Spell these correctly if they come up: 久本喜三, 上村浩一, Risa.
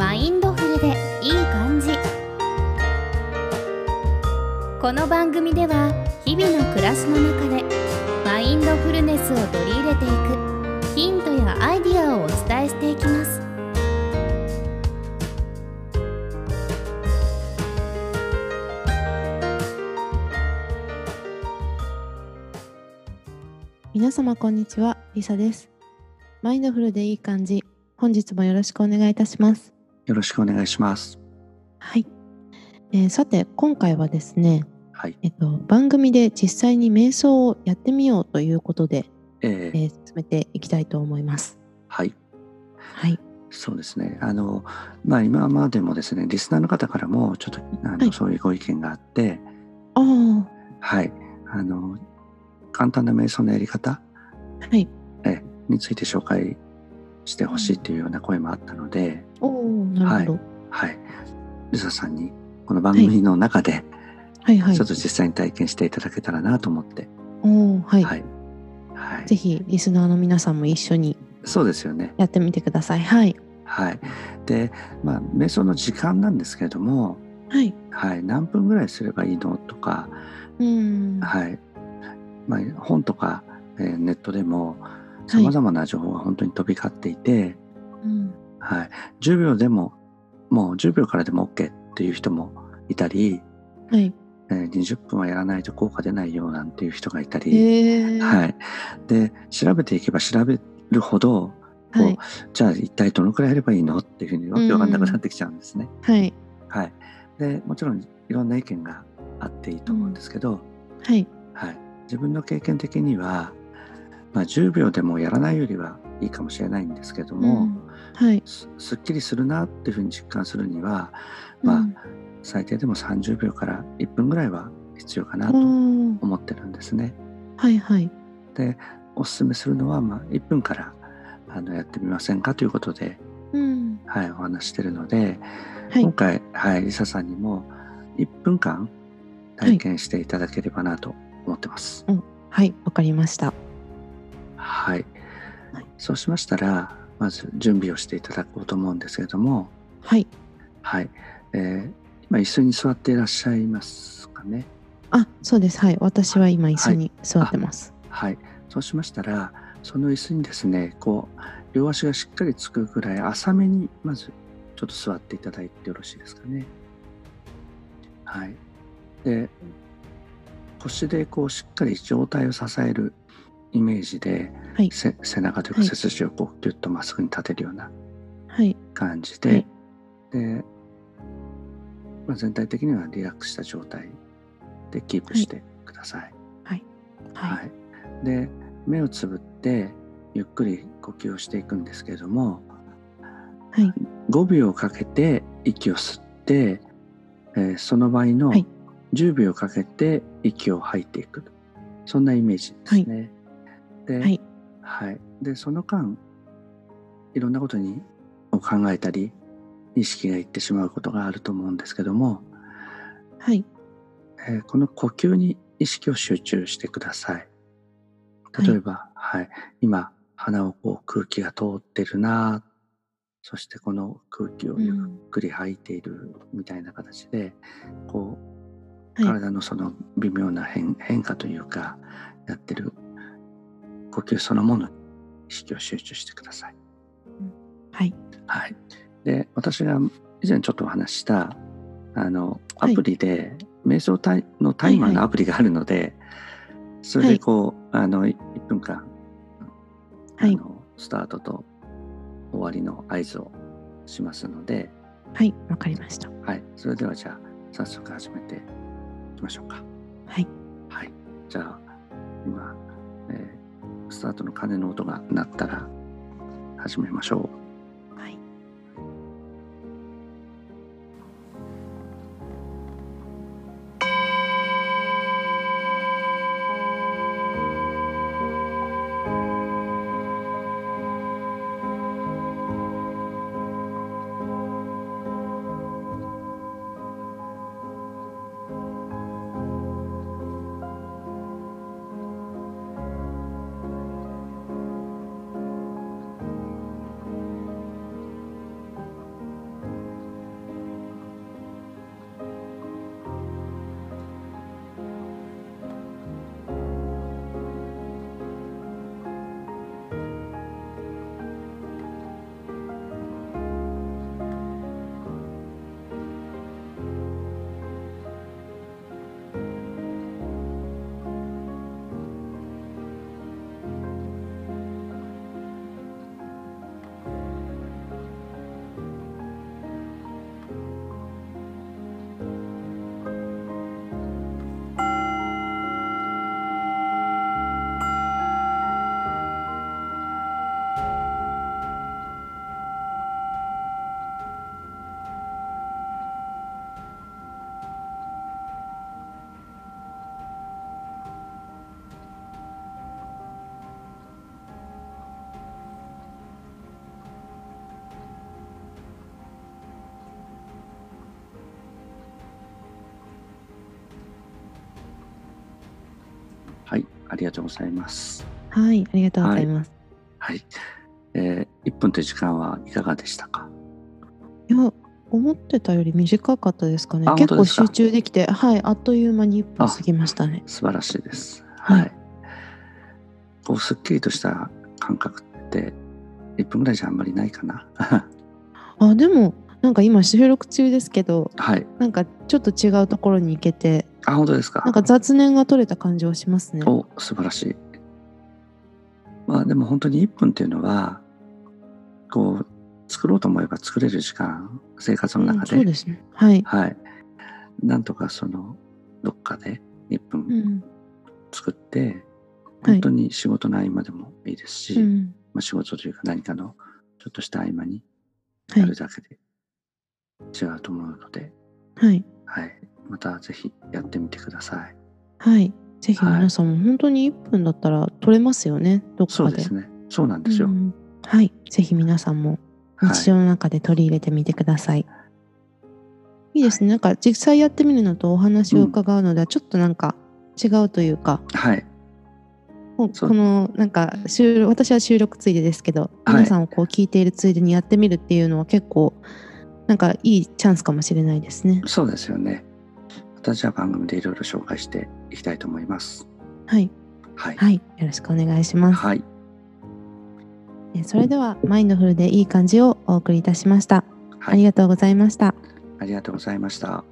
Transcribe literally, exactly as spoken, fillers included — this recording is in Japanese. マインドフルでいい感じ。この番組では日々の暮らしの中でマインドフルネスを取り入れていくヒントやアイディアをお伝えしていきます。皆様こんにちは、りさです。マインドフルでいい感じ、本日もよろしくお願いいたします。よろしくお願いします。はい、えー、さて今回はですね、はいえっと、番組で実際に瞑想をやってみようということで、えーえー、進めていきたいと思います。はい、はい、そうですね。あの、まあ、今までもですねリスナーの方からもちょっとあの、はい、そういうご意見があって、あ、はい、あの簡単な瞑想のやり方、はい、えについて紹介してほしいというような声もあったので、おなるほど、はいはい、りささんにこの番組の中で、はいはいはい、ちょっと実際に体験していただけたらなと思って、お、はいはいはい、ぜひリスナーの皆さんも一緒にそうですよねやってみてください。はい、はいでまあ、瞑想の時間なんですけれども、はいはい、何分ぐらいすればいいのとか、うん、はいまあ、本とか、えー、ネットでもさまざまな情報が本当に飛び交っていて、はいうんはい、じゅうびょうでももうじゅうびょうからでも OK っていう人もいたり、はいえー、にじゅっぷんはやらないと効果出ないよなんていう人がいたり、えーはい、で調べていけば調べるほどこう、はい、じゃあ一体どのくらいやればいいのっていうふうにわけわかんなくなってきちゃうんですね、うんはいはい、でもちろんいろんな意見があっていいと思うんですけど、うんはいはい、自分の経験的にはまあ、じゅうびょうでもやらないよりはいいかもしれないんですけども、うんはい、す, すっきりするなっていうふうに実感するには、まあうん、最低でもさんじゅうびょうからいっぷんぐらいは必要かなと思ってるんですね。はいはい、でおすすめするのは、まあ、いっぷんからあのやってみませんかということで、うんはい、お話してるので、はい、今回、はい、りささんにもいっぷんかん体験していただければなと思ってます。はい、うんはい、わかりました。はい、はい、そうしましたらまず準備をしていただこうと思うんですけれども、はいはい、えー、今椅子に座っていらっしゃいますかね。あ、そうです。はい、私は今椅子に座ってます。はい、はい、そうしましたらその椅子にですね、こう両足がしっかりつくぐらい浅めにまずちょっと座っていただいてよろしいですかね。はい、で腰でこうしっかり上体を支えるイメージで、はい、背中というか背筋をこうギュッとまっすぐに立てるような感じで、はいはいでまあ、全体的にはリラックスした状態でキープしてください。はいはいはいはい、で目をつぶってゆっくり呼吸をしていくんですけれども、はい、ごびょうかけて息を吸って、えー、その場合のじゅうびょうかけて息を吐いていく、そんなイメージですね。はいではいはい、でその間いろんなことにを考えたり意識がいってしまうことがあると思うんですけども、はいえー、この呼吸に意識を集中してください。例えば、はいはい、今鼻をこう空気が通ってるな、そしてこの空気をゆっくり吐いているみたいな形で、うん、こう体のその微妙な 変,、はい、変化というかやってる呼吸そのものに意識を集中してください。はいはい、で私が以前ちょっとお話したあのアプリで、はい、瞑想のタイマーのアプリがあるので、はいはい、それでこう、はい、あのいっぷんかんあの、はい、スタートと終わりの合図をしますので、はいわかりました。はい、それではじゃあ早速始めていきましょうか。はい、はい、じゃあ今、えースタートの鐘の音が鳴ったら始めましょう。ありがとうございます。はい、ありがとうございます。はい、はい、えー、いっぷんという時間はいかがでしたか？いや、思ってたより短かったですかね。結構集中できて、はい、あっという間にいっぷん過ぎましたね。素晴らしいです、はいはい、こうすっきりとした感覚っていっぷんぐらいじゃあんまりないかな。あ、でもなんか今収録中ですけど、はい、なんかちょっと違うところに行けて。あ、本当ですか。なんか雑念が取れた感じはしますね。お、素晴らしい。まあでも本当にいっぷんっていうのはこう作ろうと思えば作れる時間、生活の中で、うん、そうですね、はい、はい、なんとかそのどっかでいっぷん作って、うん、本当に仕事の合間でもいいですし、はい、まあ、仕事というか何かのちょっとした合間にやるだけで違うと思うので、はい、はい、またぜひやってみてください。はい、ぜひ皆さんも本当にいっぷんだったら取れますよね、どっかで。そうですね、そうなんですよ、うん、はい、ぜひ皆さんも日常の中で取り入れてみてください、はい、いいですね、はい、なんか実際やってみるのとお話を伺うのではちょっとなんか違うというか、うん、はい、このなんか収私は収録ついでですけど、はい、皆さんをこう聞いているついでにやってみるっていうのは結構なんかいいチャンスかもしれないですね。そうですよね。私は番組でいろいろ紹介していきたいと思います。はい、はいはい、よろしくお願いします。はい、それではマインドフルでいい感じをお送りいたしました、はい、ありがとうございました。ありがとうございました。